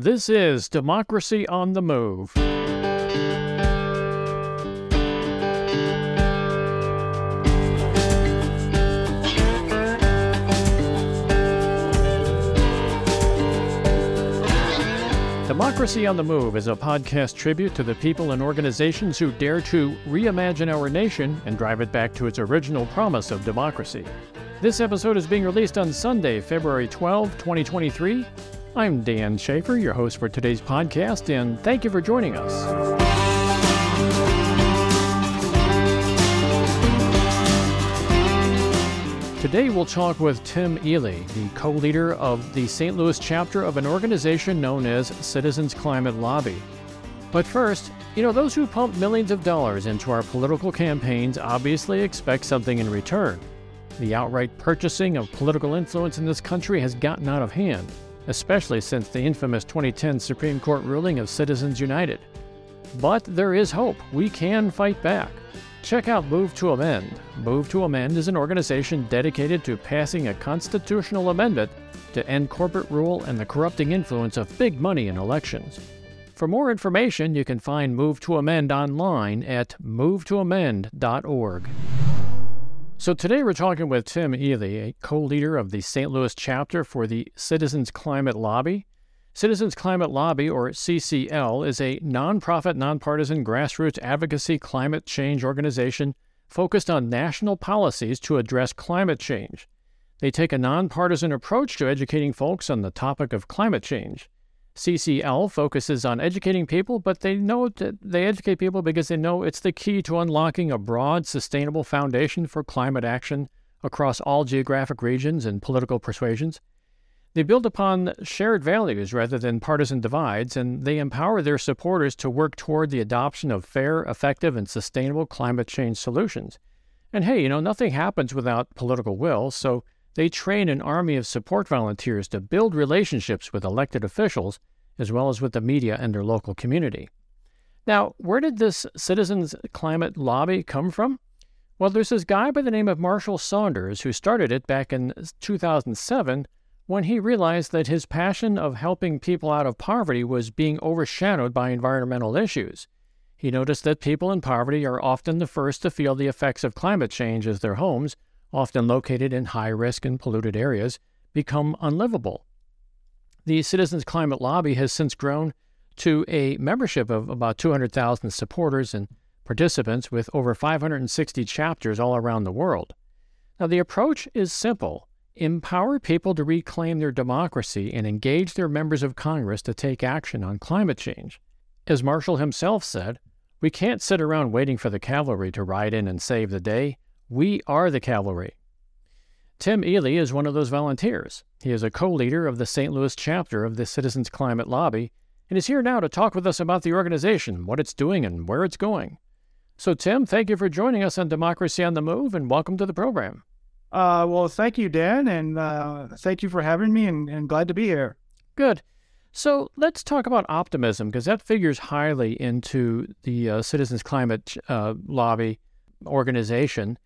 This is Democracy on the Move. Democracy on the Move is a podcast tribute to the people and organizations who dare to reimagine our nation and drive it back to its original promise of democracy. This episode is being released on Sunday, February 12, 2023. I'm Dan Schaefer, your host for today's podcast, and thank you for joining us. Today we'll talk with Tim Ely, the co-leader of the St. Louis chapter of an organization known as Citizens Climate Lobby. But first, those who pump millions of dollars into our political campaigns obviously expect something in return. The outright purchasing of political influence in this country has gotten out of hand, especially since the infamous 2010 Supreme Court ruling of Citizens United. But there is hope. We can fight back. Check out Move to Amend. Move to Amend is an organization dedicated to passing a constitutional amendment to end corporate rule and the corrupting influence of big money in elections. For more information, you can find Move to Amend online at movetoamend.org. So today we're talking with Tim Ely, a co-leader of the St. Louis chapter for the Citizens Climate Lobby. Citizens Climate Lobby, or CCL, is a nonprofit, nonpartisan, grassroots advocacy climate change organization focused on national policies to address climate change. They take a nonpartisan approach to educating folks on the topic of climate change. CCL focuses on educating people, but they educate people because they know it's the key to unlocking a broad, sustainable foundation for climate action across all geographic regions and political persuasions. They build upon shared values rather than partisan divides, and they empower their supporters to work toward the adoption of fair, effective, and sustainable climate change solutions. And hey, nothing happens without political will, so they train an army of support volunteers to build relationships with elected officials, as well as with the media and their local community. Now, where did this Citizens Climate Lobby come from? Well, there's this guy by the name of Marshall Saunders who started it back in 2007 when he realized that his passion of helping people out of poverty was being overshadowed by environmental issues. He noticed that people in poverty are often the first to feel the effects of climate change as their homes, often located in high-risk and polluted areas, become unlivable. The Citizens Climate Lobby has since grown to a membership of about 200,000 supporters and participants with over 560 chapters all around the world. Now, the approach is simple. Empower people to reclaim their democracy and engage their members of Congress to take action on climate change. As Marshall himself said, "We can't sit around waiting for the cavalry to ride in and save the day. We are the cavalry." Tim Ely is one of those volunteers. He is a co-leader of the St. Louis chapter of the Citizens Climate Lobby and is here now to talk with us about the organization, what it's doing, and where it's going. So, Tim, thank you for joining us on Democracy on the Move, and welcome to the program. Well, thank you, Dan, and thank you for having me, and glad to be here. Good. So let's talk about optimism, because that figures highly into the Citizens Climate Lobby organization.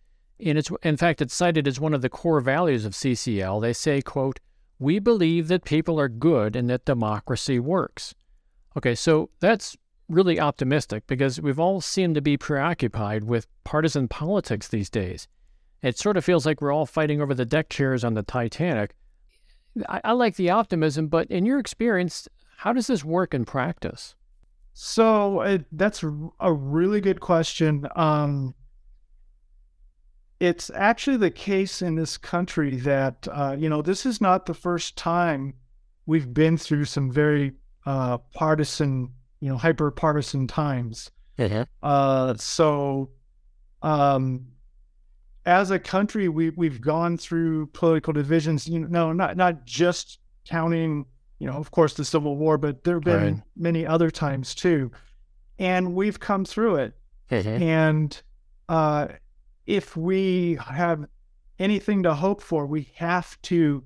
And in fact, it's cited as one of the core values of CCL. They say, quote, "We believe that people are good and that democracy works." Okay, so that's really optimistic because we've all seemed to be preoccupied with partisan politics these days. It sort of feels like we're all fighting over the deck chairs on the Titanic. I like the optimism, but in your experience, how does this work in practice? So that's a really good question. It's actually the case in this country that, this is not the first time we've been through some very partisan, hyper-partisan times. Mm-hmm. As a country, we've gone through political divisions, not just counting, of course, the Civil War, but there have been many other times too. And we've come through it. Mm-hmm. And if we have anything to hope for, we have to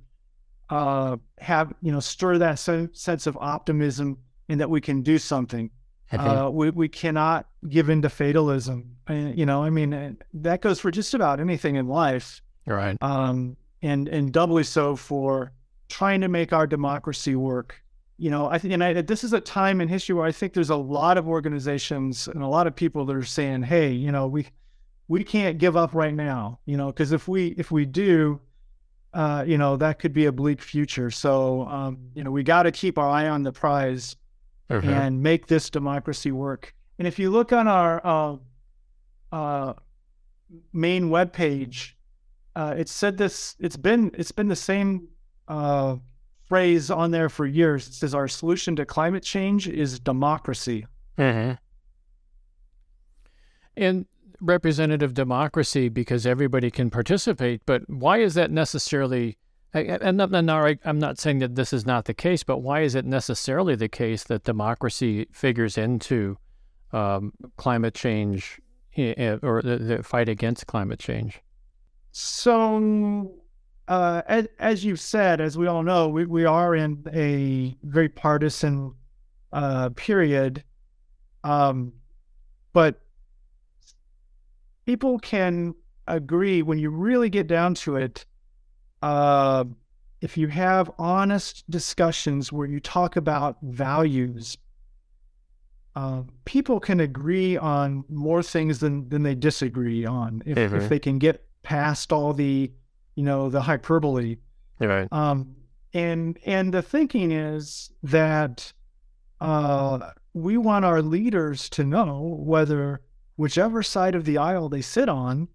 stir that sense of optimism in that we can do something. Okay. We cannot give in to fatalism. That goes for just about anything in life. Right. And doubly so for trying to make our democracy work. you know, I think, and this is a time in history where I think there's a lot of organizations and a lot of people that are saying, hey, you know, we can't give up right now, you know, because if we do, you know, that could be a bleak future. So, you know, we got to keep our eye on the prize and make this democracy work. And if you look on our main webpage, it said this, it's been the same phrase on there for years. It says our solution to climate change is democracy. And representative democracy, because everybody can participate, but why is that necessarily, I'm not saying that this is not the case, but why is it necessarily the case that democracy figures into climate change or the fight against climate change? So, as you've said, as we all know, we are in a very partisan period, but people can agree when you really get down to it. If you have honest discussions where you talk about values, people can agree on more things than they disagree on if they can get past all the, you know, the hyperbole. Right. And the thinking is that we want our leaders to know whether, whichever side of the aisle they sit on,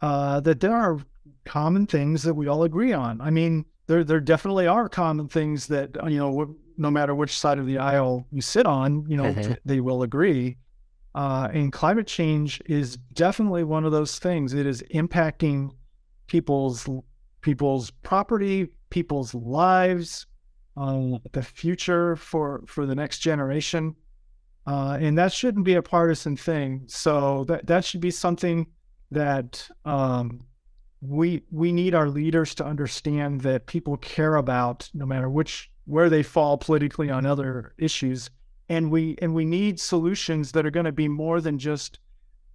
that there are common things that we all agree on. I mean, there definitely are common things that, you know, no matter which side of the aisle you sit on, you know, they will agree. And climate change is definitely one of those things. It is impacting people's property, people's lives, the future for the next generation. And that shouldn't be a partisan thing. So that should be something that we need our leaders to understand that people care about, no matter where they fall politically on other issues. And we need solutions that are going to be more than just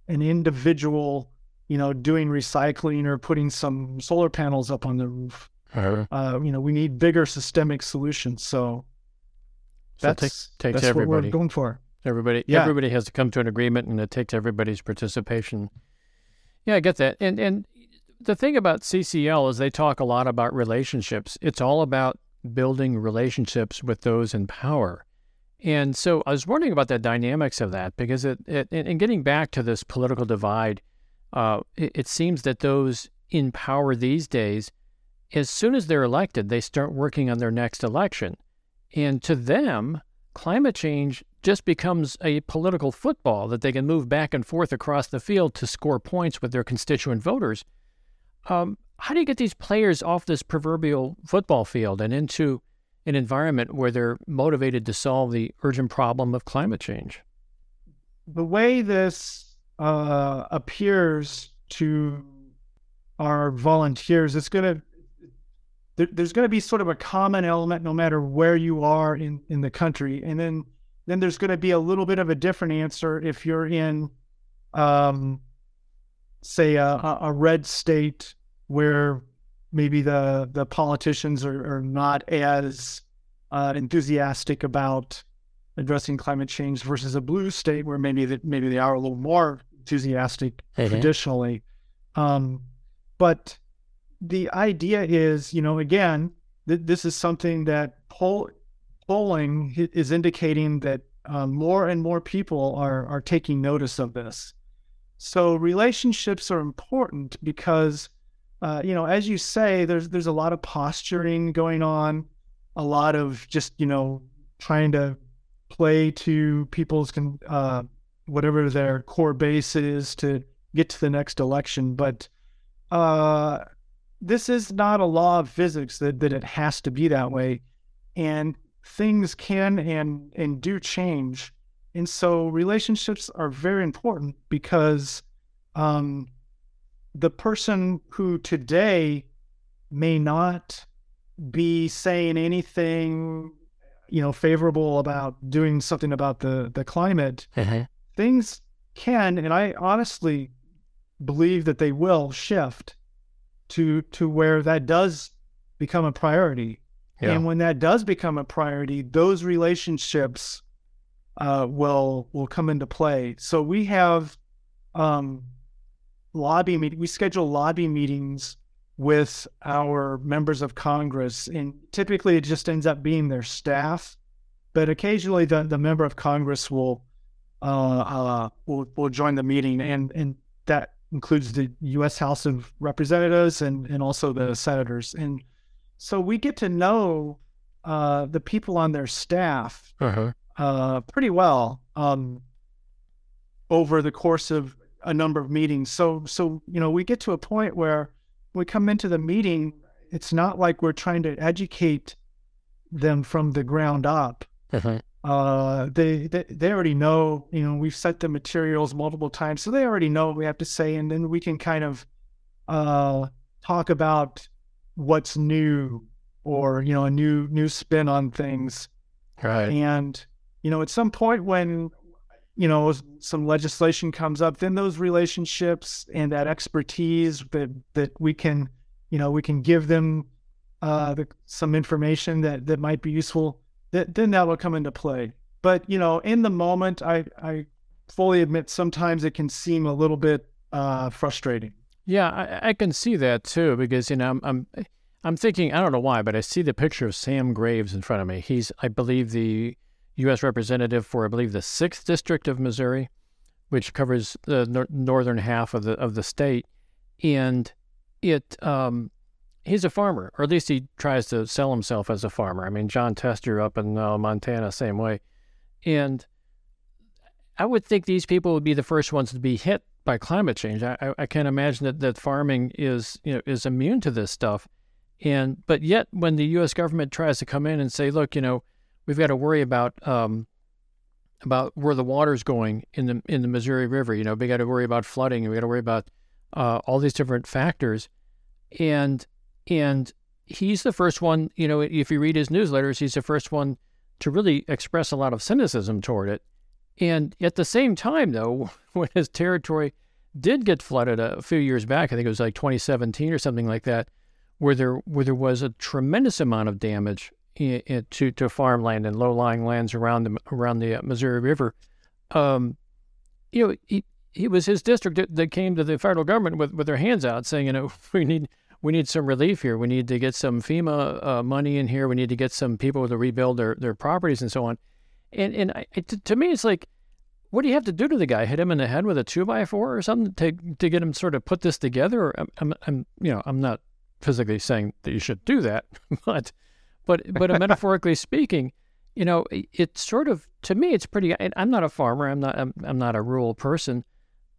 an individual, you know, doing recycling or putting some solar panels up on the roof. You know, we need bigger systemic solutions. So that's everybody. What we're going for. Everybody has to come to an agreement, and it takes everybody's participation. Yeah, I get that. And the thing about CCL is they talk a lot about relationships. It's all about building relationships with those in power. And so I was wondering about the dynamics of that, because and getting back to this political divide, it seems that those in power these days, as soon as they're elected, they start working on their next election. And to them, climate change just becomes a political football that they can move back and forth across the field to score points with their constituent voters. How do you get these players off this proverbial football field and into an environment where they're motivated to solve the urgent problem of climate change? The way this appears to our volunteers, it's going to there's going to be sort of a common element no matter where you are in the country. And then there's going to be a little bit of a different answer if you're in, say, a red state where maybe the politicians are not as enthusiastic about addressing climate change versus a blue state where maybe they are a little more enthusiastic traditionally. But the idea is, you know, again, this is something that polling is indicating that more and more people are taking notice of this. So relationships are important because, you know, as you say, there's a lot of posturing going on, a lot of just, you know, trying to play to people's whatever their core base is to get to the next election. But this is not a law of physics that it has to be that way. And things can and do change. And so relationships are very important because the person who today may not be saying anything, you know, favorable about doing something about the climate, things can, and I honestly believe that they will shift to where that does become a priority. Yeah. And when that does become a priority, those relationships will come into play. So we have we schedule lobby meetings with our members of Congress, and typically it just ends up being their staff, but occasionally the member of Congress will join the meeting, and that includes the U.S. House of Representatives and also the senators. And so we get to know the people on their staff pretty well over the course of a number of meetings. So you know, we get to a point where we come into the meeting, it's not like we're trying to educate them from the ground up. Uh-huh. They already know, you know, we've set the materials multiple times, so they already know what we have to say, and then we can kind of talk about what's new, or, you know, a new spin on things. Right. And, you know, at some point when, you know, some legislation comes up, then those relationships and that expertise that we can, you know, we can give them some information that might be useful, then that will come into play. But, you know, in the moment, I fully admit sometimes it can seem a little bit frustrating. Yeah, I can see that too, because, you know, I'm thinking, I don't know why, but I see the picture of Sam Graves in front of me. He's, I believe, the U.S. representative for, I believe, the 6th District of Missouri, which covers the northern half of the state. And he's a farmer, or at least he tries to sell himself as a farmer. I mean, John Tester up in Montana, same way. And I would think these people would be the first ones to be hit by climate change. I can't imagine that farming is, you know, is immune to this stuff. But yet, when the U.S. government tries to come in and say, look, you know, we've got to worry about where the water's going in the Missouri River. You know, we got to worry about flooding, and we got to worry about all these different factors. And he's the first one. You know, if you read his newsletters, he's the first one to really express a lot of cynicism toward it. And at the same time, though, when his territory did get flooded a few years back, I think it was like 2017 or something like that, where there was a tremendous amount of damage to farmland and low-lying lands around the Missouri River. You know, he was his district that came to the federal government with their hands out, saying, you know, we need some relief here. We need to get some FEMA money in here. We need to get some people to rebuild their properties and so on. To me, it's like, what do you have to do to the guy? Hit him in the head with a 2x4 or something to get him sort of put this together? Or I'm you know, I'm not physically saying that you should do that, but metaphorically speaking, you know, it's sort of, to me, it's pretty, I'm not a farmer, I'm not a rural person,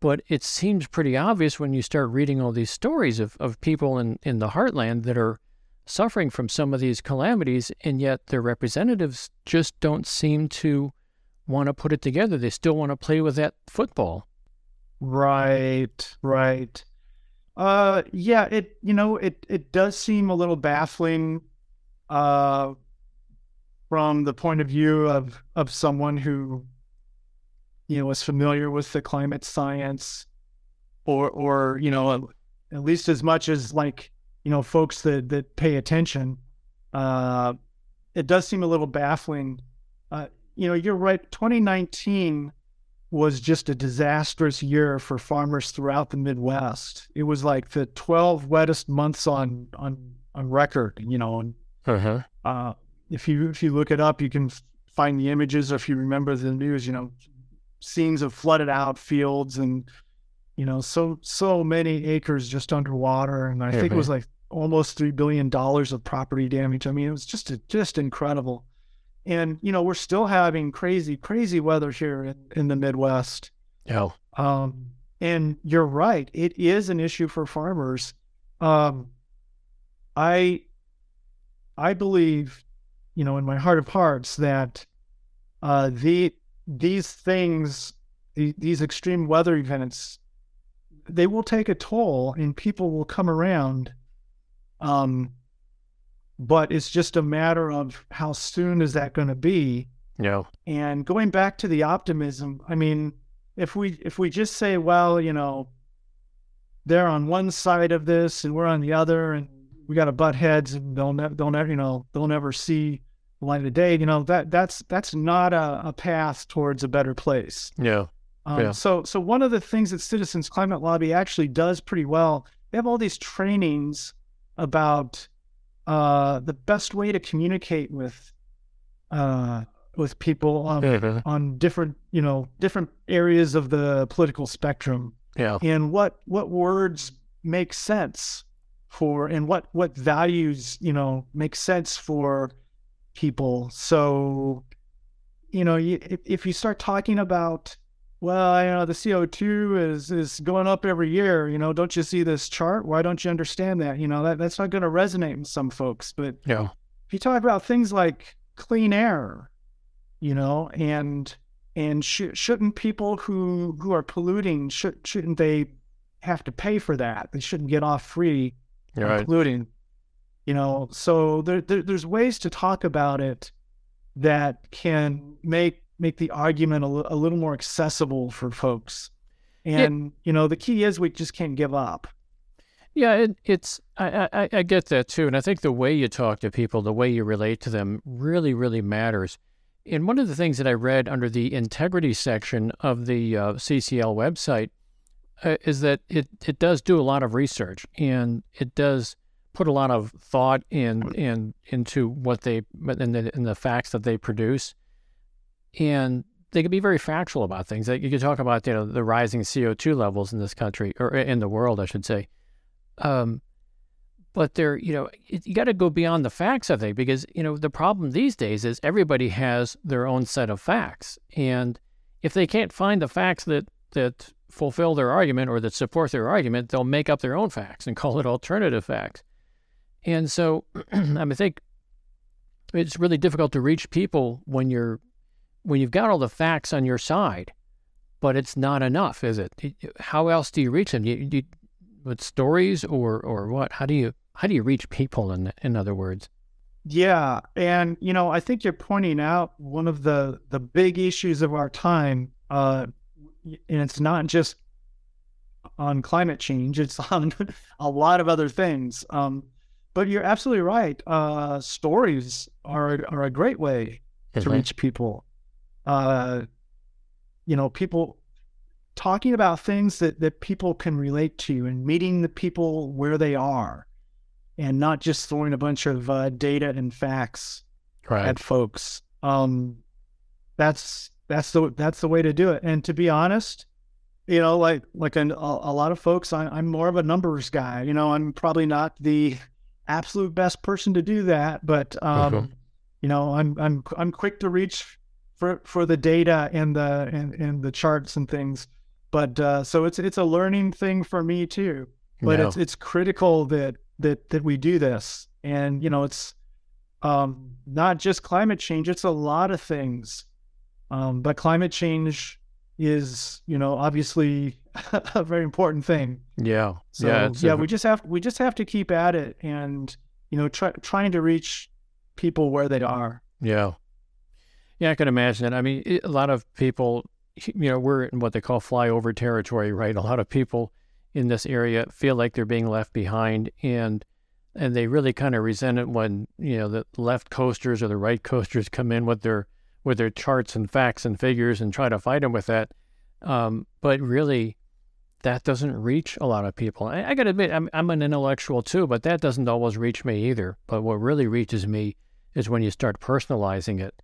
but it seems pretty obvious when you start reading all these stories of people in the heartland that are suffering from some of these calamities, and yet their representatives just don't seem to want to put it together. They still want to play with that football. Right. Yeah, it does seem a little baffling from the point of view of someone who, you know, is familiar with the climate science, or you know, at least as much as, like, you know, folks that pay attention. It does seem a little baffling. You know, you're right. 2019 was just a disastrous year for farmers throughout the Midwest. It was like the 12 wettest months on record, you know, and uh-huh. If you look it up, you can find the images, or if you remember the news, you know, scenes of flooded out fields and, you know, so many acres just underwater. And I think it was like almost $3 billion of property damage. I mean, it was just incredible. And, you know, we're still having crazy, crazy weather here in the Midwest. Yeah. And you're right. It is an issue for farmers. I believe, you know, in my heart of hearts that these extreme weather events, they will take a toll and people will come around. But it's just a matter of how soon is that going to be? Yeah. And going back to the optimism, I mean, if we just say, well, you know, they're on one side of this and we're on the other, and we got to butt heads and they'll never see the light of the day. You know, that's not a path towards a better place. Yeah. So one of the things that Citizens Climate Lobby actually does pretty well, they have all these trainings about the best way to communicate with people on different, different areas of the political spectrum. Yeah. And what words make sense for, and what values, make sense for people. So, if you start talking about, the CO2 is going up every year, don't you see this chart? Why don't you understand that? That's not going to resonate with some folks, but if you talk about things like clean air, shouldn't people who are polluting, shouldn't they have to pay for that? They shouldn't get off free on polluting, So there's ways to talk about it that can make the argument a little more accessible for folks. And, the key is we just can't give up. Yeah, I get that too. And I think the way you talk to people, the way you relate to them really, really matters. And one of the things that I read under the integrity section of the CCL website is that it does do a lot of research, and it does put a lot of thought into what they, in the facts that they produce. And they can be very factual about things. Like you could talk about, the rising CO2 levels in this country, or in the world, I should say. But they're, you got to go beyond the facts, I think, because, the problem these days is everybody has their own set of facts. And if they can't find the facts that fulfill their argument or that support their argument, they'll make up their own facts and call it alternative facts. And so I think it's really difficult to reach people when you've got all the facts on your side, but it's not enough, is it? How else do you reach them? You with stories or what? How do you reach people? In other words, yeah. And I think you're pointing out one of the big issues of our time, and it's not just on climate change; it's on a lot of other things. But you're absolutely right. Stories are a great way to reach people. People talking about things that people can relate to, and meeting the people where they are, and not just throwing a bunch of data and facts at folks. That's the way to do it. And to be honest, like a lot of folks, I'm more of a numbers guy. I'm probably not the absolute best person to do that, but I'm quick to reach for the data and the charts and things. But so it's a learning thing for me too. But it's critical that we do this. And it's not just climate change, it's a lot of things. But climate change is, obviously a very important thing. Yeah. So we just have to keep at it, and trying to reach people where they are. Yeah. Yeah, I can imagine it. I mean, a lot of people, we're in what they call flyover territory, right? A lot of people in this area feel like they're being left behind, and they really kind of resent it when, the left coasters or the right coasters come in with their charts and facts and figures and try to fight them with that. But really, that doesn't reach a lot of people. I got to admit, I'm an intellectual too, but that doesn't always reach me either. But what really reaches me is when you start personalizing it.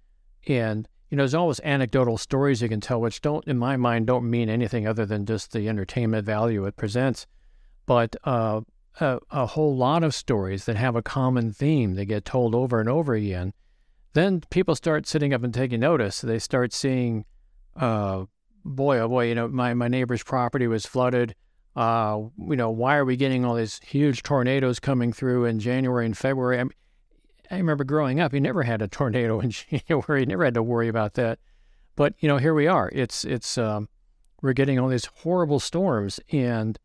And, there's always anecdotal stories you can tell, which in my mind, don't mean anything other than just the entertainment value it presents. But a whole lot of stories that have a common theme, they get told over and over again. Then people start sitting up and taking notice. They start seeing, boy, my neighbor's property was flooded. Why are we getting all these huge tornadoes coming through in January and February? I remember growing up, you never had a tornado in January. You never had to worry about that. But, here we are. It's we're getting all these horrible storms. And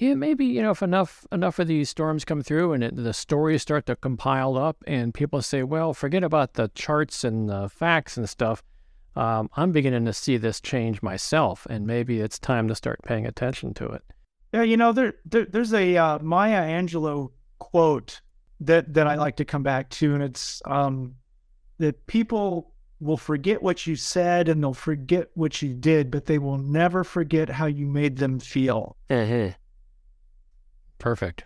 maybe, if enough of these storms come through and the stories start to compile up, and people say, well, forget about the charts and the facts and stuff. I'm beginning to see this change myself, and maybe it's time to start paying attention to it. Yeah, there's a Maya Angelou quote that I like to come back to, and it's that people will forget what you said and they'll forget what you did, but they will never forget how you made them feel. Uh-huh. Perfect.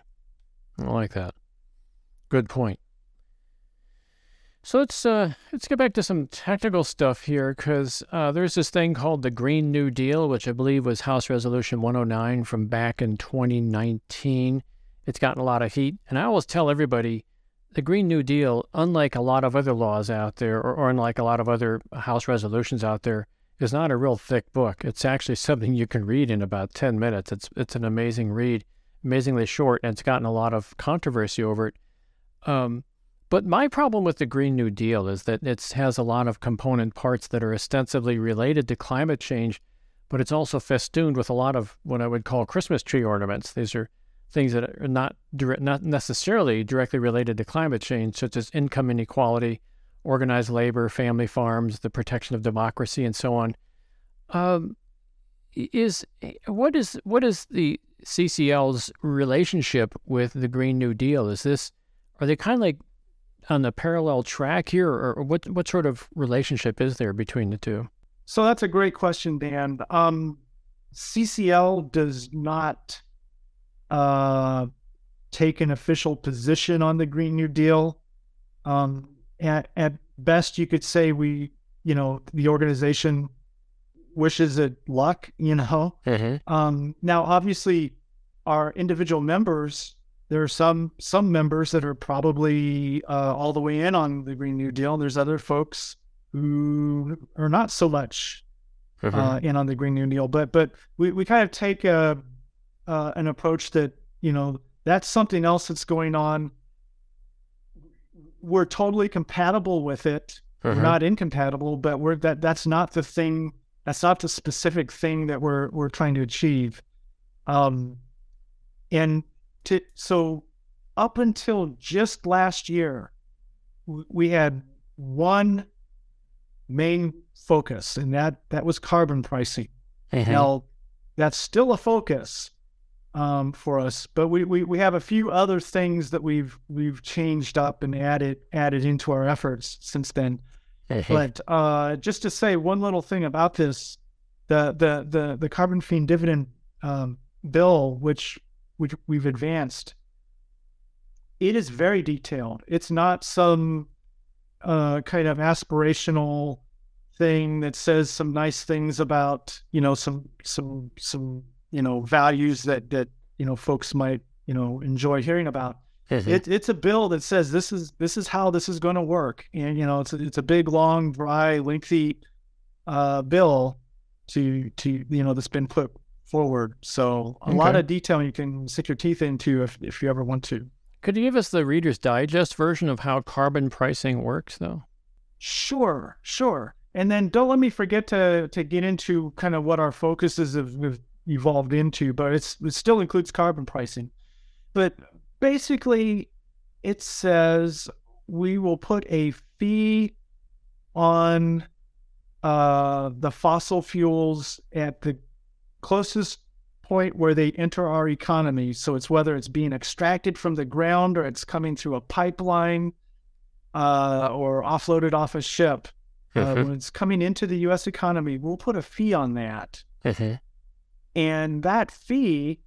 I like that. Good point. So let's get back to some technical stuff here, because there's this thing called the Green New Deal, which I believe was House Resolution 109 from back in 2019. It's gotten a lot of heat. And I always tell everybody, the Green New Deal, unlike a lot of other laws out there, or unlike a lot of other House resolutions out there, is not a real thick book. It's actually something you can read in about 10 minutes. It's an amazing read, amazingly short, and it's gotten a lot of controversy over it. But my problem with the Green New Deal is that it has a lot of component parts that are ostensibly related to climate change, but it's also festooned with a lot of what I would call Christmas tree ornaments. These are things that are not necessarily directly related to climate change, such as income inequality, organized labor, family farms, the protection of democracy, and so on. What is the CCL's relationship with the Green New Deal? Are they kind of like on the parallel track here, or what sort of relationship is there between the two? So that's a great question, Dan. CCL does not take an official position on the Green New Deal. At best, you could say the organization wishes it luck, Mm-hmm. Now, obviously, our individual members, there are some members that are probably all the way in on the Green New Deal. There's other folks who are not so much mm-hmm. In on the Green New Deal. But we kind of take an approach that, that's something else that's going on. We're totally compatible with it. Uh-huh. We're not incompatible, but that's not the thing. That's not the specific thing that we're trying to achieve. So up until just last year, we had one main focus, and that was carbon pricing. Uh-huh. Now, that's still a focus for us, but we have a few other things that we've changed up and added into our efforts since then. Mm-hmm. But just to say one little thing about this, the carbon fee dividend bill, which we've advanced, it is very detailed. It's not some kind of aspirational thing that says some nice things about some. Values that folks might, enjoy hearing about. Mm-hmm. It's a bill that says this is how this is going to work. And, it's a big, long, dry, lengthy bill to that's been put forward. So a lot of detail you can stick your teeth into if you ever want to. Could you give us the Reader's Digest version of how carbon pricing works, though? Sure. And then don't let me forget to get into kind of what our focus is of evolved into, but it still includes carbon pricing. But basically, it says we will put a fee on the fossil fuels at the closest point where they enter our economy. So it's whether it's being extracted from the ground or it's coming through a pipeline or offloaded off a ship. When it's coming into the U.S. economy, we'll put a fee on that. Mm-hmm. And that fee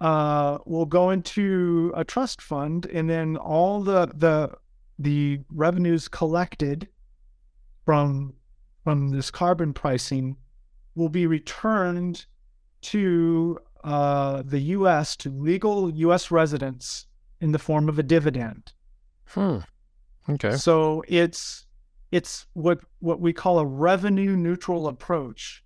will go into a trust fund, and then all the revenues collected from this carbon pricing will be returned to the U.S., to legal U.S. residents in the form of a dividend. Okay. So it's what we call a revenue neutral approach.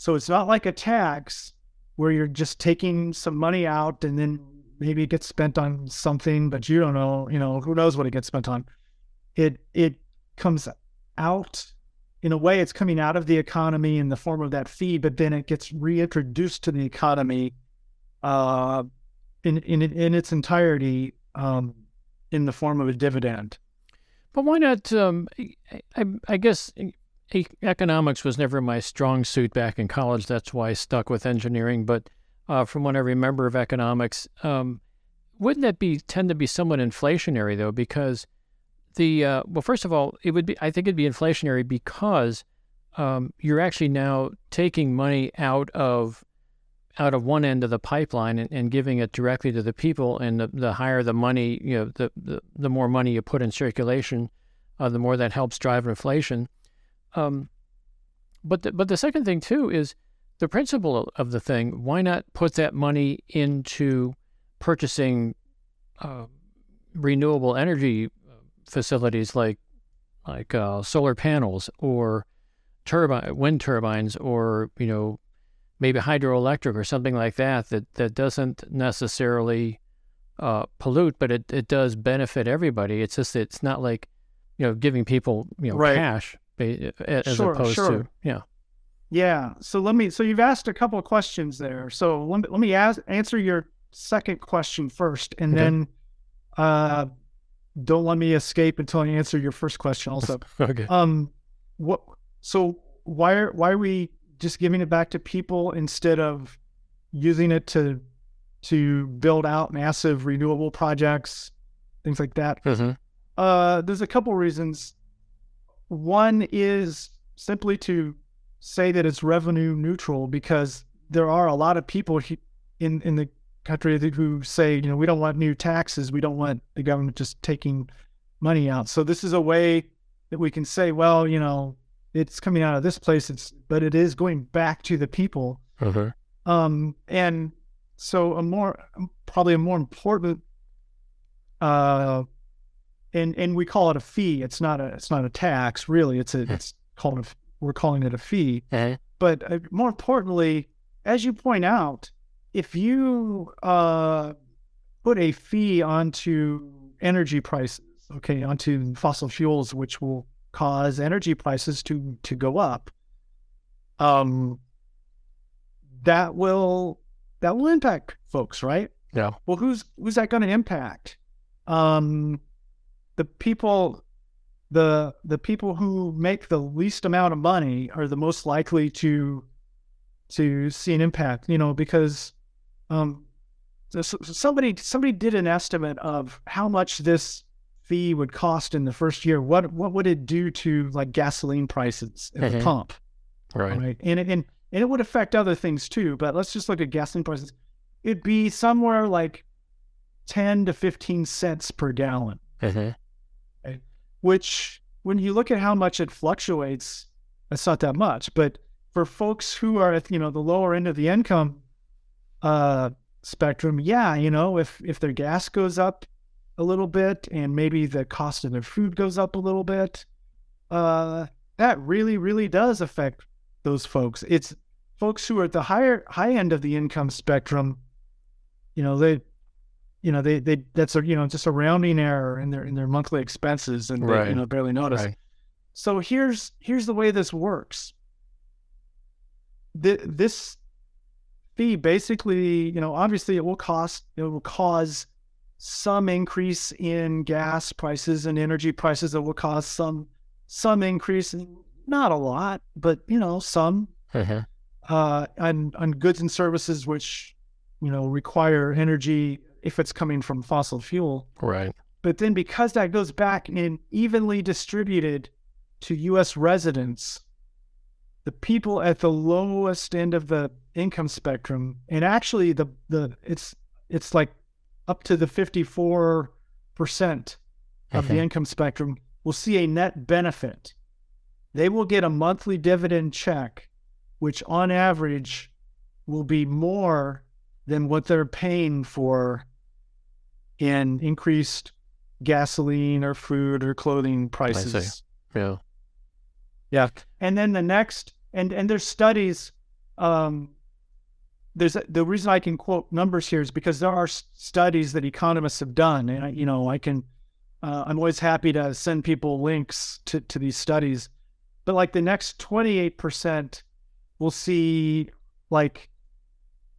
So it's not like a tax where you're just taking some money out and then maybe it gets spent on something, but you don't know, who knows what it gets spent on. It comes out, in a way it's coming out of the economy in the form of that fee, but then it gets reintroduced to the economy in its entirety in the form of a dividend. But why not, I guess... Economics was never my strong suit back in college. That's why I stuck with engineering. But from what I remember of economics, Wouldn't that be tend to be somewhat inflationary, though? Because the well, first of all, it would be. I think it'd be inflationary because you're actually now taking money out of one end of the pipeline and giving it directly to the people. And the higher the money, you know, the more money you put in circulation, the more that helps drive inflation. But the second thing too is the principle of the thing. Why not put that money into purchasing renewable energy facilities like solar panels or wind turbines or, you know, maybe hydroelectric or something like that doesn't necessarily pollute, but it does benefit everybody. It's just it's not like, you know, giving people, you know, right, cash as sure, opposed sure. to, yeah. Yeah. So so you've asked a couple of questions there. So let me answer your second question first, and okay. then don't let me escape until I answer your first question also. Okay. So why are we just giving it back to people instead of using it to build out massive renewable projects, things like that? Mm-hmm. There's a couple reasons. One is simply to say that it's revenue neutral, because there are a lot of people in the country who say, you know, we don't want new taxes. We don't want the government just taking money out. So this is a way that we can say, well, you know, it's coming out of this place, but it is going back to the people. Okay. And so probably a more important, and we call it a fee. It's not a tax, really. We're calling it a fee. Uh-huh. But more importantly, as you point out, if you put a fee onto energy prices, okay, onto fossil fuels, which will cause energy prices to go up, that will impact folks, right? Yeah. Well, who's that going to impact? The people who make the least amount of money are the most likely to see an impact, you know, because somebody did an estimate of how much this fee would cost in the first year. What would it do to, like, gasoline prices at mm-hmm. the pump? Right. And it would affect other things too, but let's just look at gasoline prices. It'd be somewhere like 10 to 15 cents per gallon, mm-hmm. right? Which, when you look at how much it fluctuates, it's not that much. But for folks who are at, you know, the lower end of the income spectrum, yeah, you know, if their gas goes up a little bit, and maybe the cost of their food goes up a little bit, that really, really does affect those folks. It's folks who are at the high end of the income spectrum. You know, they that's a, you know, just a rounding error in their monthly expenses, and right. they, you know, barely notice. Right. So here's the way this works. This fee basically, you know, obviously it will cause some increase in gas prices and energy prices that will cause some increase, not a lot, but, you know, some, uh-huh. On goods and services, which, you know, require energy if it's coming from fossil fuel. Right. But then, because that goes back and evenly distributed to U.S. residents, the people at the lowest end of the income spectrum, and actually it's like up to the 54% of okay. the income spectrum, will see a net benefit. They will get a monthly dividend check, which on average will be more than what they're paying for in increased gasoline or food or clothing prices. I see. Yeah. Yeah. And then the next, and there's studies, the reason I can quote numbers here is because there are studies that economists have done, and I'm always happy to send people links to these studies. But, like, the next 28% will see, like,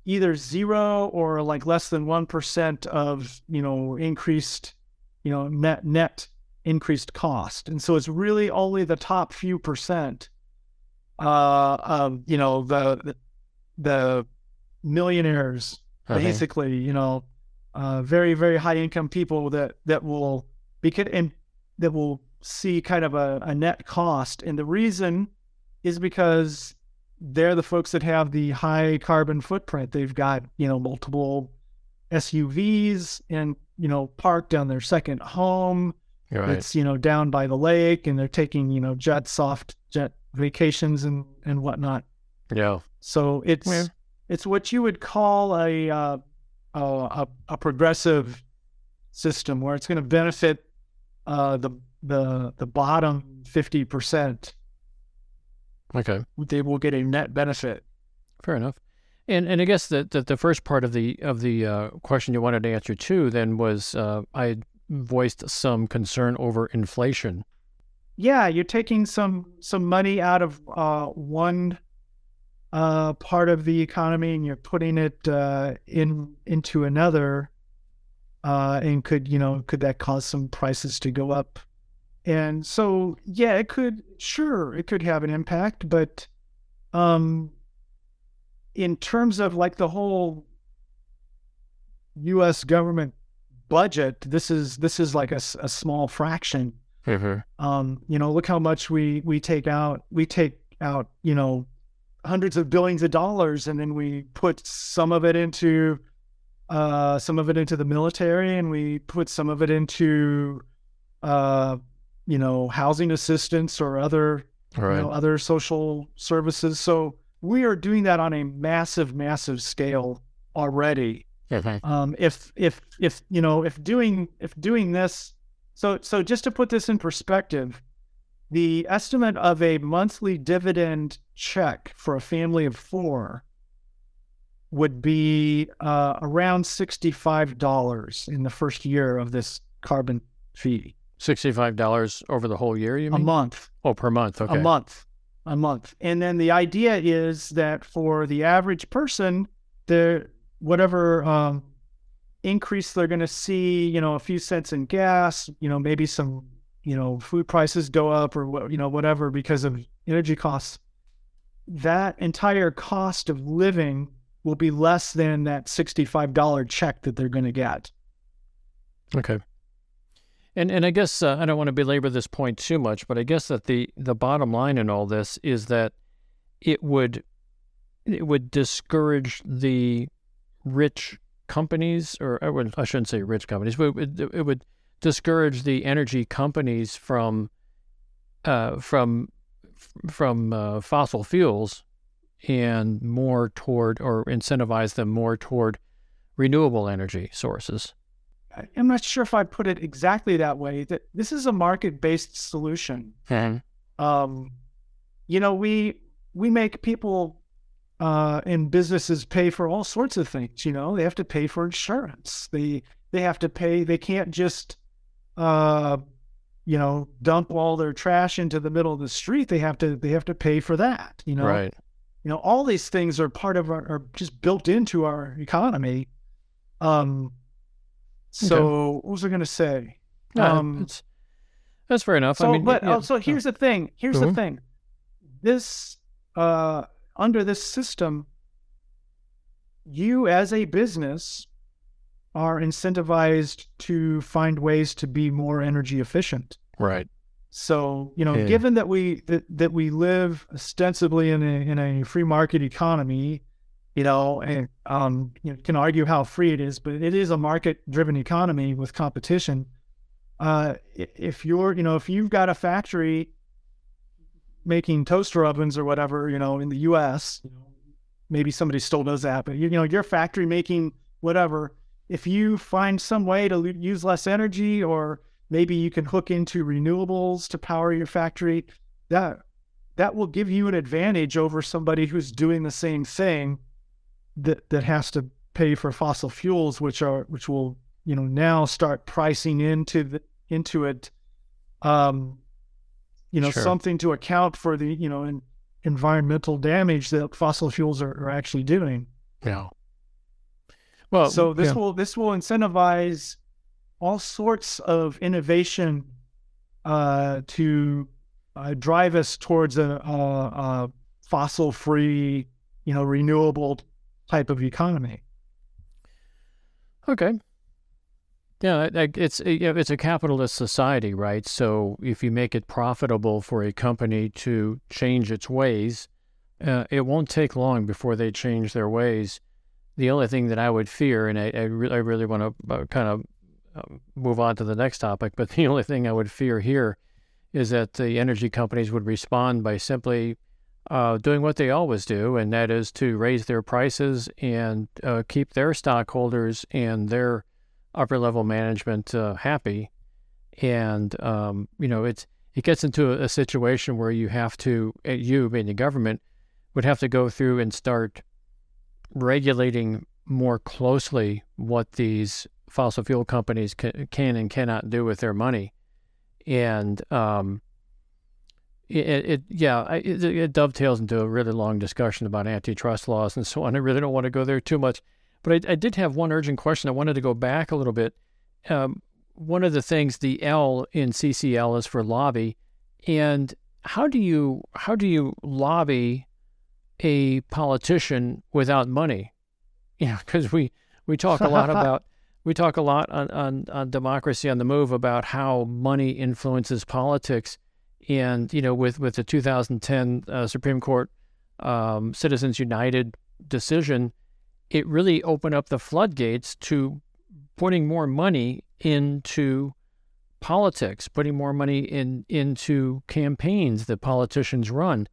either zero or, like, less than 1% of, you know, increased, you know, net increased cost. And so it's really only the top few percent of, you know, the millionaires, basically, you know, very, very high income people that will see kind of a net cost. And the reason is because they're the folks that have the high carbon footprint. They've got, multiple SUVs and, parked on their second home. You're right. It's, down by the lake, and they're taking, jet vacations and whatnot. Yeah. So it's what you would call a progressive system, where it's going to benefit the bottom 50%. Okay. They will get a net benefit. Fair enough. And I guess that the first part of the question you wanted to answer too then was I voiced some concern over inflation. Yeah, you're taking some money out of one part of the economy, and you're putting it into another, and could that cause some prices to go up? And so, yeah, it could have an impact, but in terms of like the whole U.S. government budget, this is like a small fraction. Mm-hmm. Look how much we take out. We take out, hundreds of billions of dollars, and then we put some of it into the military, and we put some of it into housing assistance or other right. Other social services. So we are doing that on a massive, massive scale already. Okay. If doing this, so just to put this in perspective, the estimate of a monthly dividend check for a family of four would be around $65 in the first year of this carbon fee. $65 over the whole year, you mean? A month. Oh, per month. Okay. A month. And then the idea is that for the average person, whatever increase they're going to see, a few cents in gas, maybe some, food prices go up or, whatever because of energy costs, that entire cost of living will be less than that $65 check that they're going to get. Okay. And I guess I don't want to belabor this point too much, but I guess that the bottom line in all this is that it would discourage the rich companies, or I shouldn't say rich companies, but it would discourage the energy companies from fossil fuels and more toward, or incentivize them more toward, renewable energy sources. I'm not sure if I put it exactly that way. That this is a market-based solution. Mm-hmm. We make people and businesses pay for all sorts of things. They have to pay for insurance. They have to pay. They can't just dump all their trash into the middle of the street. They have to pay for that. Right. All these things are part of are just built into our economy. So what was I going to say? That's fair enough. So, here's the thing. The thing. This under this system, you as a business are incentivized to find ways to be more energy efficient. Right. So given that we live ostensibly in a free market economy. And you can argue how free it is, but it is a market-driven economy with competition. If you've got a factory making toaster ovens or whatever, in the U.S., maybe somebody still does that, but your factory making whatever. If you find some way to use less energy, or maybe you can hook into renewables to power your factory, that will give you an advantage over somebody who's doing the same thing. That has to pay for fossil fuels, which will now start pricing into it, sure. Something to account for the environmental damage that fossil fuels are actually doing. Yeah. Well, so this will incentivize all sorts of innovation to drive us towards a fossil free, renewable type of economy. Okay. Yeah, it's a capitalist society, right? So if you make it profitable for a company to change its ways, it won't take long before they change their ways. The only thing that I would fear, and I really want to kind of move on to the next topic, but the only thing I would fear here is that the energy companies would respond by simply doing what they always do, and that is to raise their prices and keep their stockholders and their upper-level management happy, and it gets into a situation where you have to, you being the government, would have to go through and start regulating more closely what these fossil fuel companies can and cannot do with their money, and it dovetails into a really long discussion about antitrust laws and so on. I really don't want to go there too much. But I did have one urgent question. I wanted to go back a little bit. One of the things, the L in CCL is for lobby, and how do you lobby a politician without money? You know, because we talk a lot about on Democracy on the Move about how money influences politics, and with the 2010 Supreme Court Citizens United decision. It really opened up the floodgates to putting more money into politics, putting more money into campaigns that politicians run.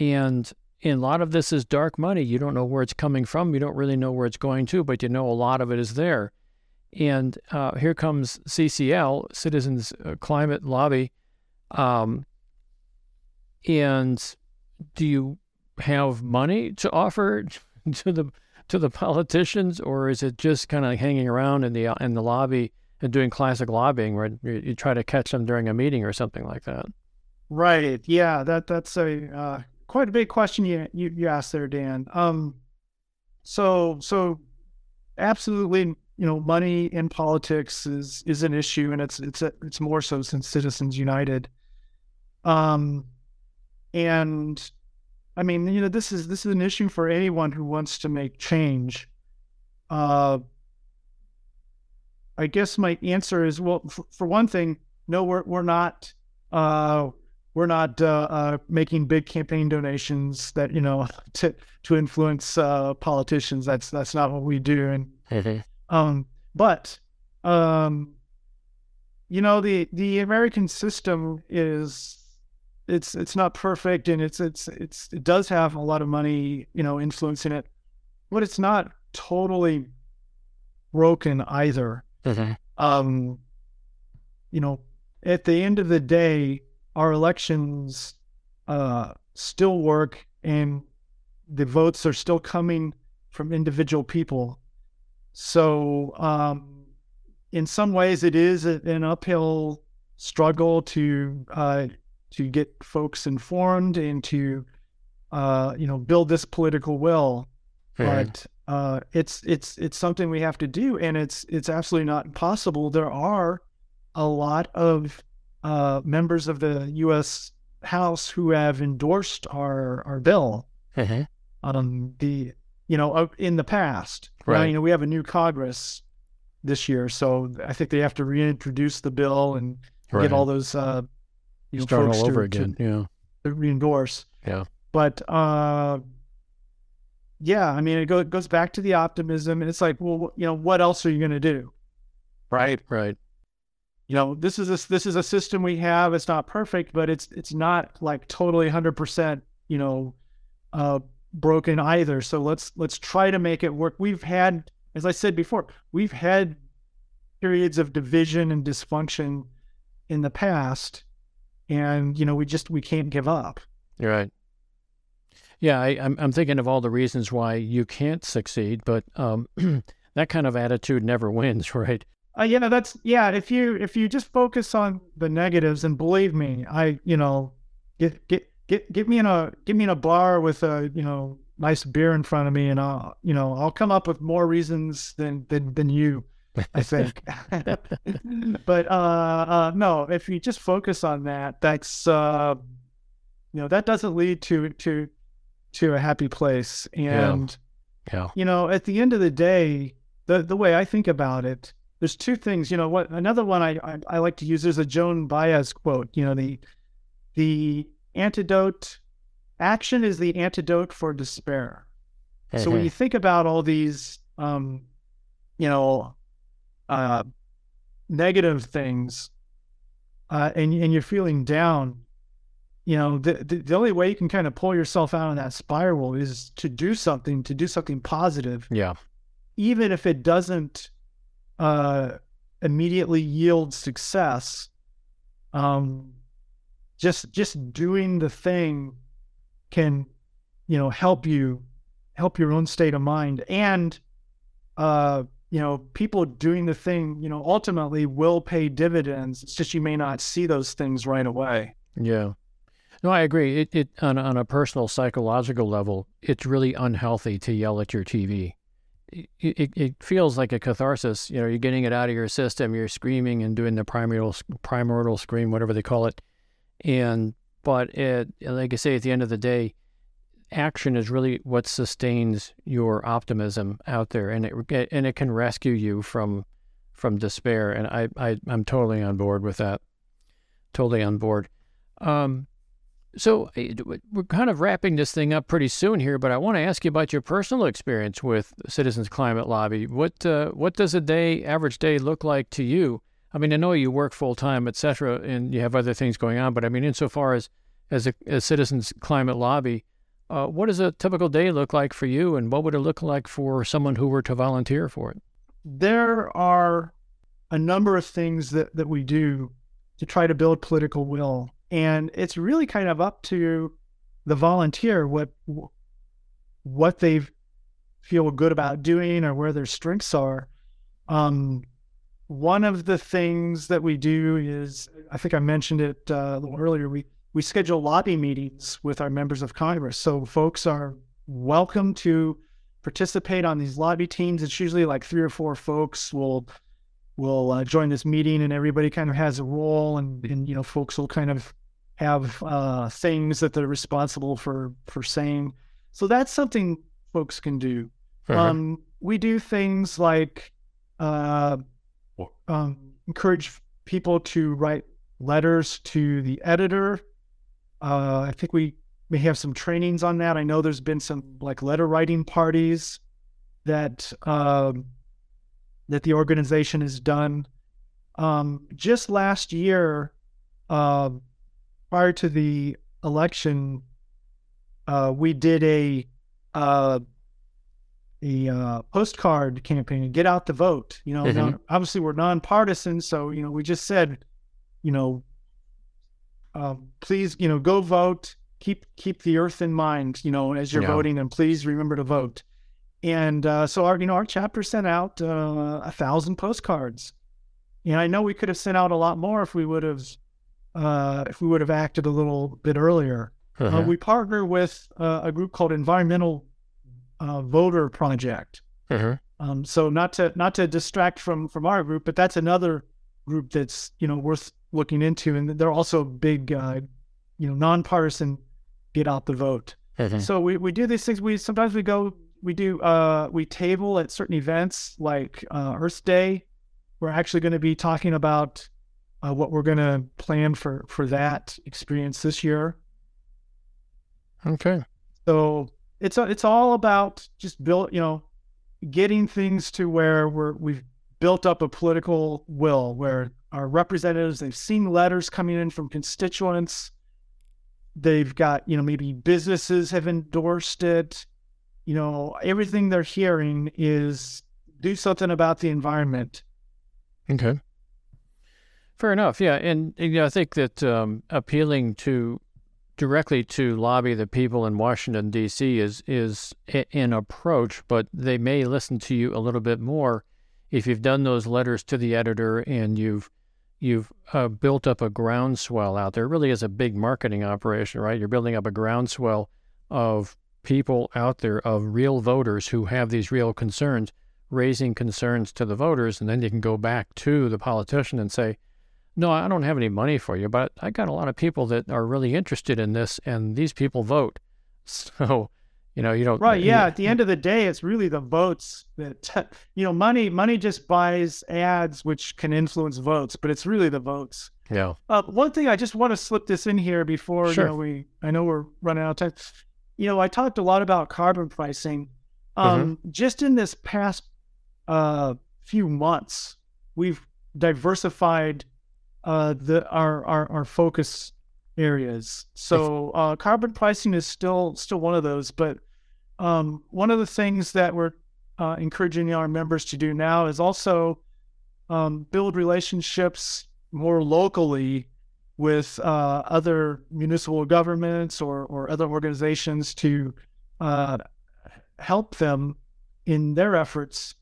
And a lot of this is dark money. You don't know where it's coming from. You don't really know where it's going to, but you know a lot of it is there. And here comes CCL, Citizens Climate Lobby. And do you have money to offer to the politicians, or is it just kind of hanging around in the lobby and doing classic lobbying where you try to catch them during a meeting or something like that? Right. Yeah. That's a quite a big question you asked there, Dan. So absolutely, money in politics is an issue, and it's more so since Citizens United. And I mean, this is an issue for anyone who wants to make change. I guess my answer is, well, for one thing, no, we're not making big campaign donations that to influence politicians. That's not what we do. And the American system is. It's not perfect, and it does have a lot of money, influencing it, but it's not totally broken either. Mm-hmm. At the end of the day, our elections still work, and the votes are still coming from individual people. So in some ways, it is an uphill struggle to get folks informed and to, build this political will. Yeah. But it's something we have to do, and it's absolutely not impossible. There are a lot of members of the U.S. House who have endorsed our bill. Mm-hmm. In the past, right? We have a new Congress this year, so I think they have to reintroduce the bill and get all those. Start all over again. To re-endorse. Yeah. But it goes back to the optimism, and it's like, well, what else are you going to do? Right. Right. This is a system we have. It's not perfect, but it's not like totally 100%, broken either. So let's try to make it work. We've had, as I said before, we've had periods of division and dysfunction in the past. And we can't give up. You're right. Yeah, I'm thinking of all the reasons why you can't succeed, but that kind of attitude never wins, right? If you just focus on the negatives, and believe me, get me in a bar with a nice beer in front of me, and I'll come up with more reasons than you. I think, but no. If you just focus on that, that's that doesn't lead to a happy place. And at the end of the day, the way I think about it there's two things, you know, what, another one I like to use is a Joan Baez quote, you know, the antidote, action is the antidote for despair. Mm-hmm. So when you think about all these, negative things, and you're feeling down, you know, the only way you can kind of pull yourself out of that spiral is to do something positive. Yeah. Even if it doesn't immediately yield success, just doing the thing can, you know, help your own state of mind. And, you know, people doing the thing, you know, ultimately will pay dividends. It's just, you may not see those things right away. Yeah. No, I agree. It on a personal psychological level, it's really unhealthy to yell at your TV. It feels like a catharsis. You know, you're getting it out of your system. You're screaming and doing the primordial scream, whatever they call it. But like I say, at the end of the day, action is really what sustains your optimism out there, and it can rescue you from despair. And I'm totally on board with that. Totally on board. So we're kind of wrapping this thing up pretty soon here, but I want to ask you about your personal experience with Citizens Climate Lobby. What does average day look like to you? I mean, I know you work full time, et cetera, and you have other things going on, but I mean, insofar as Citizens Climate Lobby, what does a typical day look like for you, and what would it look like for someone who were to volunteer for it? There are a number of things that we do to try to build political will. And it's really kind of up to the volunteer what they feel good about doing or where their strengths are. One of the things that we do is, I think I mentioned it a little earlier, we schedule lobby meetings with our members of Congress. So folks are welcome to participate on these lobby teams. It's usually like 3 or 4 folks will join this meeting, and everybody kind of has a role, and you know, folks will kind of have things that they're responsible for saying. So that's something folks can do. Uh-huh. We do things like encourage people to write letters to the editor. I think we may have some trainings on that. I know there's been some like letter writing parties that the organization has done. Just last year, prior to the election, we did a postcard campaign, get out the vote. You know, mm-hmm. Now, obviously we're nonpartisan, so, you know, we just said, you know, please, you know, go vote, keep the earth in mind, you know, as you're voting, and please remember to vote. And so our chapter sent out 1,000 postcards, and I know we could have sent out a lot more if we would have acted a little bit earlier. Uh-huh. We partner with a group called Environmental Voter Project. Uh-huh. So not to distract from our group, but that's another group that's, you know, worth looking into, and they're also big, you know, nonpartisan, get out the vote. Uh-huh. So we do these things. We table at certain events like Earth Day. We're actually going to be talking about what we're going to plan for that experience this year. Okay. So it's all about just getting things to where we've built up a political will, where our representatives, they've seen letters coming in from constituents. They've got, you know, maybe businesses have endorsed it. You know, everything they're hearing is do something about the environment. Okay. Fair enough. Yeah. And, you know, I think that appealing directly to lobby the people in Washington, D.C. is an approach, but they may listen to you a little bit more if you've done those letters to the editor and you've built up a groundswell out there. It really is a big marketing operation, right? You're building up a groundswell of people out there, of real voters who have these real concerns, raising concerns to the voters, and then you can go back to the politician and say, no, I don't have any money for you, but I got a lot of people that are really interested in this, and these people vote. So You don't. Right. Yeah. At the end of the day, it's really the votes that, money just buys ads, which can influence votes, but it's really the votes. Yeah. One thing I just want to slip this in here before, sure. I know we're running out of time. I talked a lot about carbon pricing. Just in this past few months, we've diversified our focus areas. So carbon pricing is still one of those, but one of the things that we're encouraging our members to do now is also build relationships more locally with other municipal governments or other organizations to help them in their efforts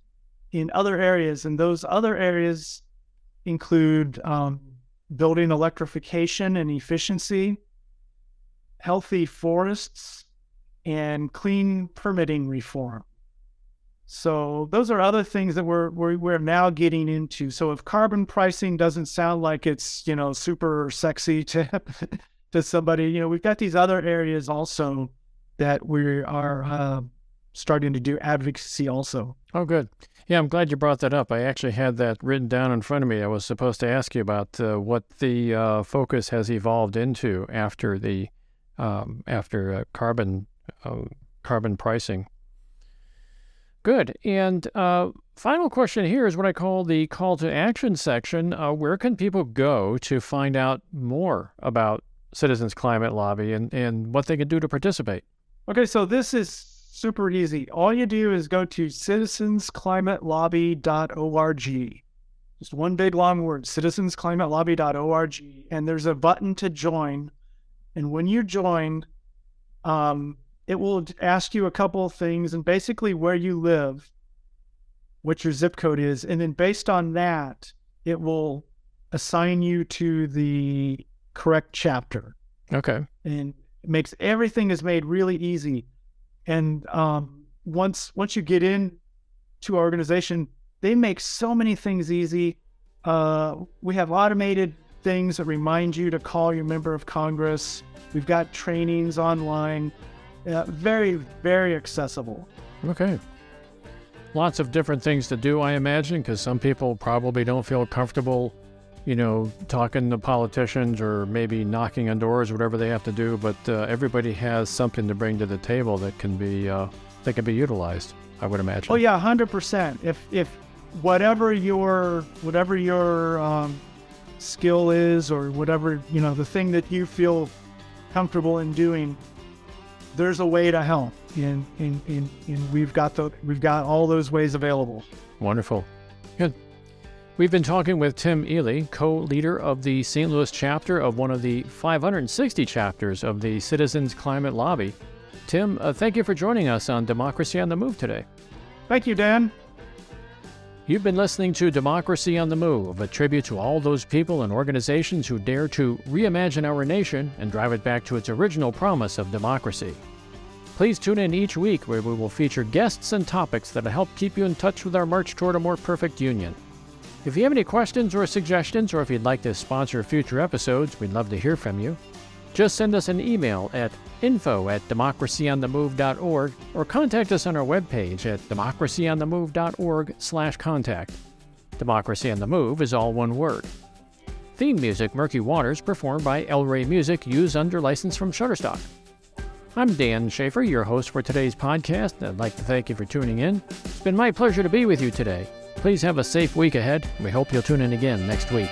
in other areas. And those other areas include building electrification and efficiency, healthy forests, and clean permitting reform. So those are other things that we're now getting into. So if carbon pricing doesn't sound like it's, super sexy to somebody, we've got these other areas also that we are starting to do advocacy also. Oh, good. Yeah, I'm glad you brought that up. I actually had that written down in front of me. I was supposed to ask you about what the focus has evolved into after the carbon pricing. Good. And final question here is what I call the call to action section. Where can people go to find out more about Citizens Climate Lobby and what they can do to participate? Okay, so this is super easy. All you do is go to citizensclimatelobby.org. Just one big long word, citizensclimatelobby.org. And there's a button to join. And when you join, it will ask you a couple of things and basically where you live, what your zip code is. And then based on that, it will assign you to the correct chapter. Okay. And everything is made really easy. And once you get in to our organization, they make so many things easy. We have automated things that remind you to call your member of Congress. We've got trainings online. Very, very accessible. Okay. Lots of different things to do, I imagine, because some people probably don't feel comfortable, talking to politicians or maybe knocking on doors, whatever they have to do. But everybody has something to bring to the table that can be utilized, I would imagine. Oh yeah, 100%. If whatever your skill is or whatever the thing that you feel comfortable in doing, there's a way to help, and we've got all those ways available. Wonderful. Good. We've been talking with Tim Ely, co-leader of the St. Louis chapter of one of the 560 chapters of the Citizens Climate Lobby. Tim, thank you for joining us on Democracy on the Move today. Thank you, Dan. You've been listening to Democracy on the Move, a tribute to all those people and organizations who dare to reimagine our nation and drive it back to its original promise of democracy. Please tune in each week where we will feature guests and topics that help keep you in touch with our march toward a more perfect union. If you have any questions or suggestions, or if you'd like to sponsor future episodes, we'd love to hear from you. Just send us an email at info@democracyonthemove.org or contact us on our webpage at democracyonthemove.org/contact. Democracy on the Move is all one word. Theme music, Murky Waters, performed by El Rey Music, used under license from Shutterstock. I'm Dan Schaefer, your host for today's podcast, and I'd like to thank you for tuning in. It's been my pleasure to be with you today. Please have a safe week ahead. We hope you'll tune in again next week.